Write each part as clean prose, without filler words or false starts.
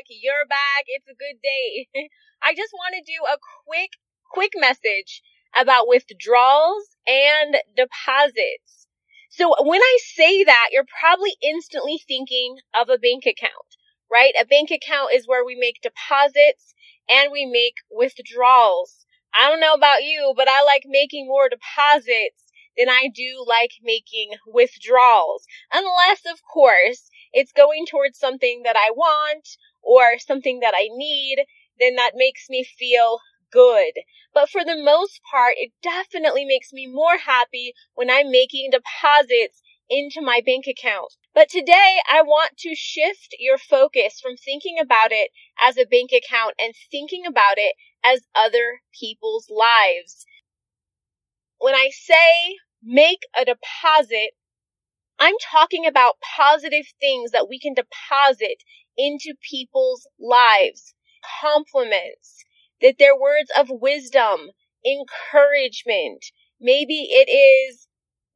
back, you're back. It's a good day. I just want to do a quick message about withdrawals and deposits. So when I say that, you're probably instantly thinking of a bank account, right? A bank account is where we make deposits and we make withdrawals. I don't know about you, but I like making more deposits than I do like making withdrawals. Unless, of course, it's going towards something that I want or something that I need, then that makes me feel good. But for the most part, it definitely makes me more happy when I'm making deposits into my bank account. But today, I want to shift your focus from thinking about it as a bank account and thinking about it as other people's lives. When I say make a deposit, I'm talking about positive things that we can deposit into people's lives. Compliments, that they're words of wisdom, encouragement. Maybe it is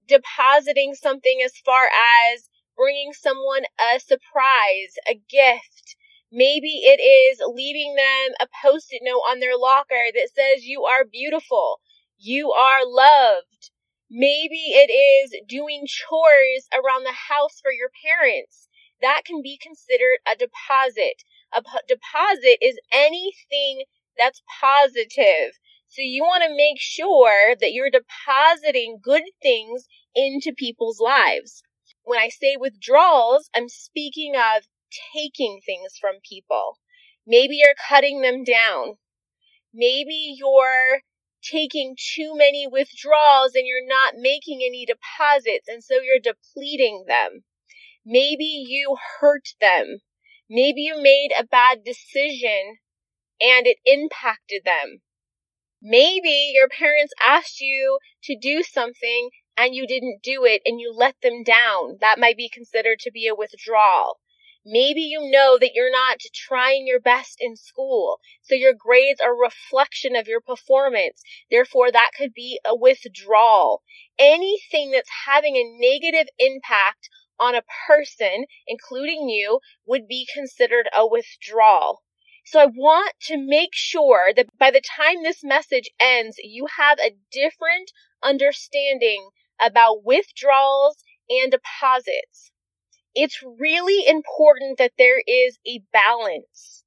depositing something as far as bringing someone a surprise, a gift. Maybe it is leaving them a post-it note on their locker that says, you are beautiful, you are loved. Maybe it is doing chores around the house for your parents. That can be considered a deposit. A deposit is anything that's positive. So you want to make sure that you're depositing good things into people's lives. When I say withdrawals, I'm speaking of taking things from people. Maybe you're cutting them down. Maybe you're taking too many withdrawals and you're not making any deposits, and so you're depleting them. Maybe you hurt them. Maybe you made a bad decision and it impacted them. Maybe your parents asked you to do something and you didn't do it and you let them down. That might be considered to be a withdrawal. Maybe you know that you're not trying your best in school, so your grades are a reflection of your performance. Therefore, that could be a withdrawal. Anything that's having a negative impact on a person, including you, would be considered a withdrawal. So I want to make sure that by the time this message ends, you have a different understanding about withdrawals and deposits. It's really important that there is a balance,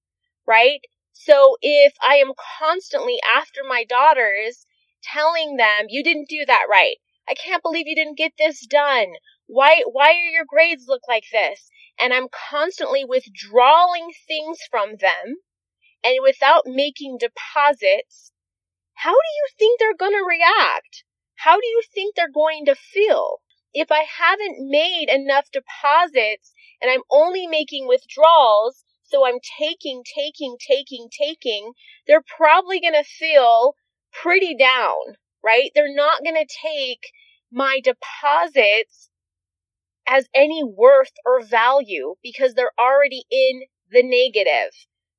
right? So if I am constantly after my daughters telling them, you didn't do that right. I can't believe you didn't get this done. Why are your grades look like this? And I'm constantly withdrawing things from them and without making deposits, how do you think they're going to react? How do you think they're going to feel? If I haven't made enough deposits and I'm only making withdrawals, so I'm taking, they're probably going to feel pretty down, right? They're not going to take my deposits as any worth or value because they're already in the negative.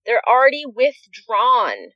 They're already withdrawn.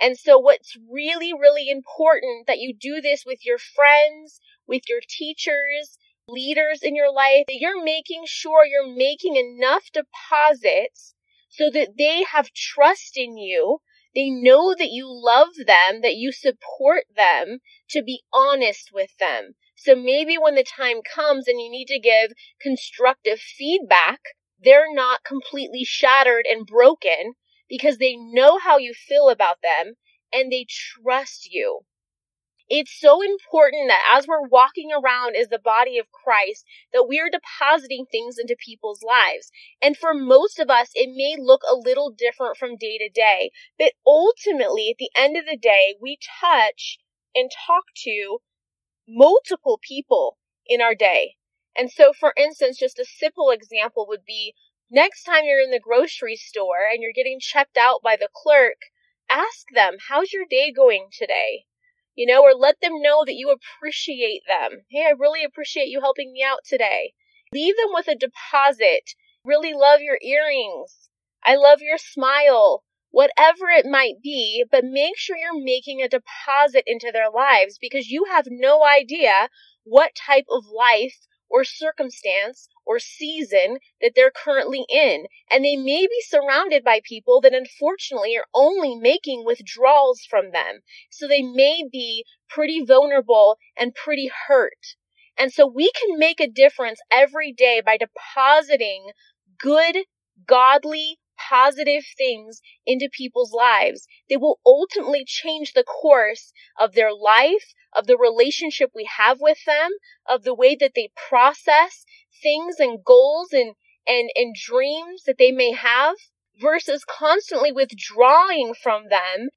And so what's really, really important that you do this with your friends, with your teachers, leaders in your life, that you're making sure you're making enough deposits so that they have trust in you. They know that you love them, that you support them, to be honest with them. So maybe when the time comes and you need to give constructive feedback, they're not completely shattered and broken because they know how you feel about them and they trust you. It's so important that as we're walking around as the body of Christ, that we are depositing things into people's lives. And for most of us, it may look a little different from day to day. But ultimately, at the end of the day, we touch and talk to multiple people in our day. And so, for instance, just a simple example would be, next time you're in the grocery store and you're getting checked out by the clerk, ask them, how's your day going today? You know, or let them know that you appreciate them. Hey, I really appreciate you helping me out today. Leave them with a deposit. Really love your earrings. I love your smile. Whatever it might be, but make sure you're making a deposit into their lives because you have no idea what type of life or circumstance or season that they're currently in. And they may be surrounded by people that unfortunately are only making withdrawals from them. So they may be pretty vulnerable and pretty hurt. And so we can make a difference every day by depositing good, godly, positive things into people's lives. They will ultimately change the course of their life, of the relationship we have with them, of the way that they process things and goals and dreams that they may have, versus constantly withdrawing from them.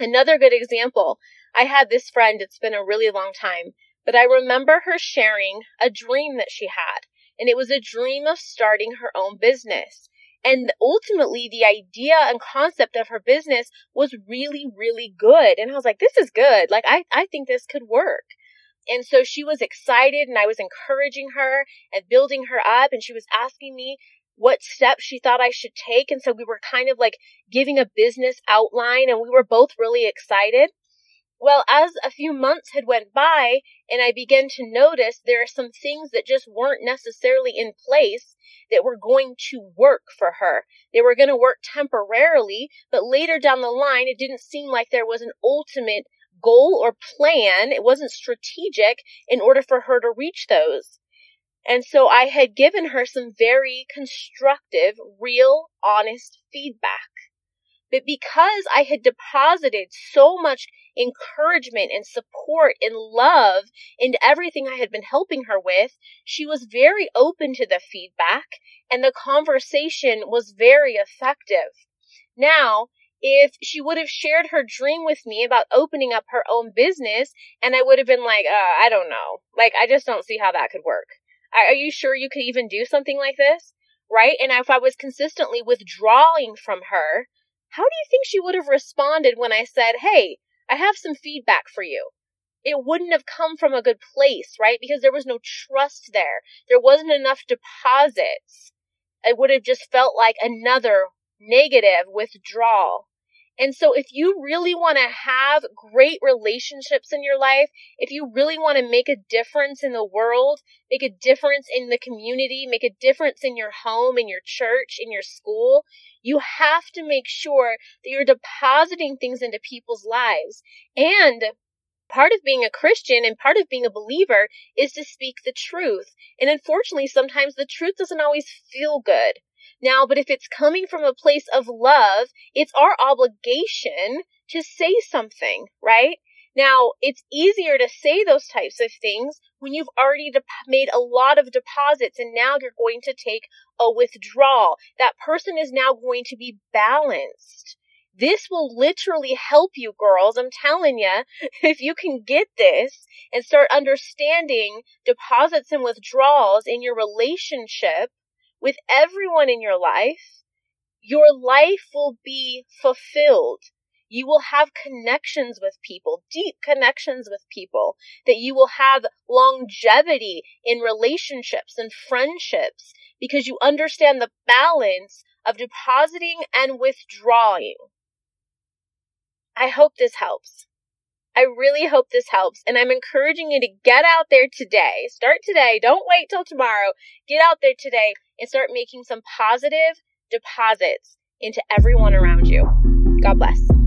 Another good example, I had this friend, it's been a really long time, but I remember her sharing a dream that she had, and it was a dream of starting her own business. And ultimately, the idea and concept of her business was really, really good. And I was like, this is good. Like, I think this could work. And so she was excited, and I was encouraging her and building her up. And she was asking me what steps she thought I should take. And so we were kind of like giving a business outline, and we were both really excited. Well, as a few months had went by and I began to notice there are some things that just weren't necessarily in place that were going to work for her. They were going to work temporarily, but later down the line, it didn't seem like there was an ultimate goal or plan. It wasn't strategic in order for her to reach those. And so I had given her some very constructive, real, honest feedback. But because I had deposited so much encouragement and support and love into everything I had been helping her with, she was very open to the feedback, and the conversation was very effective. Now, if she would have shared her dream with me about opening up her own business, and I would have been like, I don't know. Like, I just don't see how that could work. Are you sure you could even do something like this? Right? And if I was consistently withdrawing from her, how do you think she would have responded when I said, hey, I have some feedback for you? It wouldn't have come from a good place, right? Because there was no trust there. There wasn't enough deposits. It would have just felt like another negative withdrawal. And so if you really want to have great relationships in your life, if you really want to make a difference in the world, make a difference in the community, make a difference in your home, in your church, in your school, you have to make sure that you're depositing things into people's lives. And part of being a Christian and part of being a believer is to speak the truth. And unfortunately, sometimes the truth doesn't always feel good. Now, but if it's coming from a place of love, it's our obligation to say something, right? Now, it's easier to say those types of things when you've already made a lot of deposits, and now you're going to take a withdrawal. That person is now going to be balanced. This will literally help you, girls. I'm telling you, if you can get this and start understanding deposits and withdrawals in your relationship, with everyone in your life will be fulfilled. You will have connections with people, deep connections with people, that you will have longevity in relationships and friendships because you understand the balance of depositing and withdrawing. I hope this helps. I really hope this helps, and I'm encouraging you to get out there today. Start today. Don't wait till tomorrow. Get out there today and start making some positive deposits into everyone around you. God bless.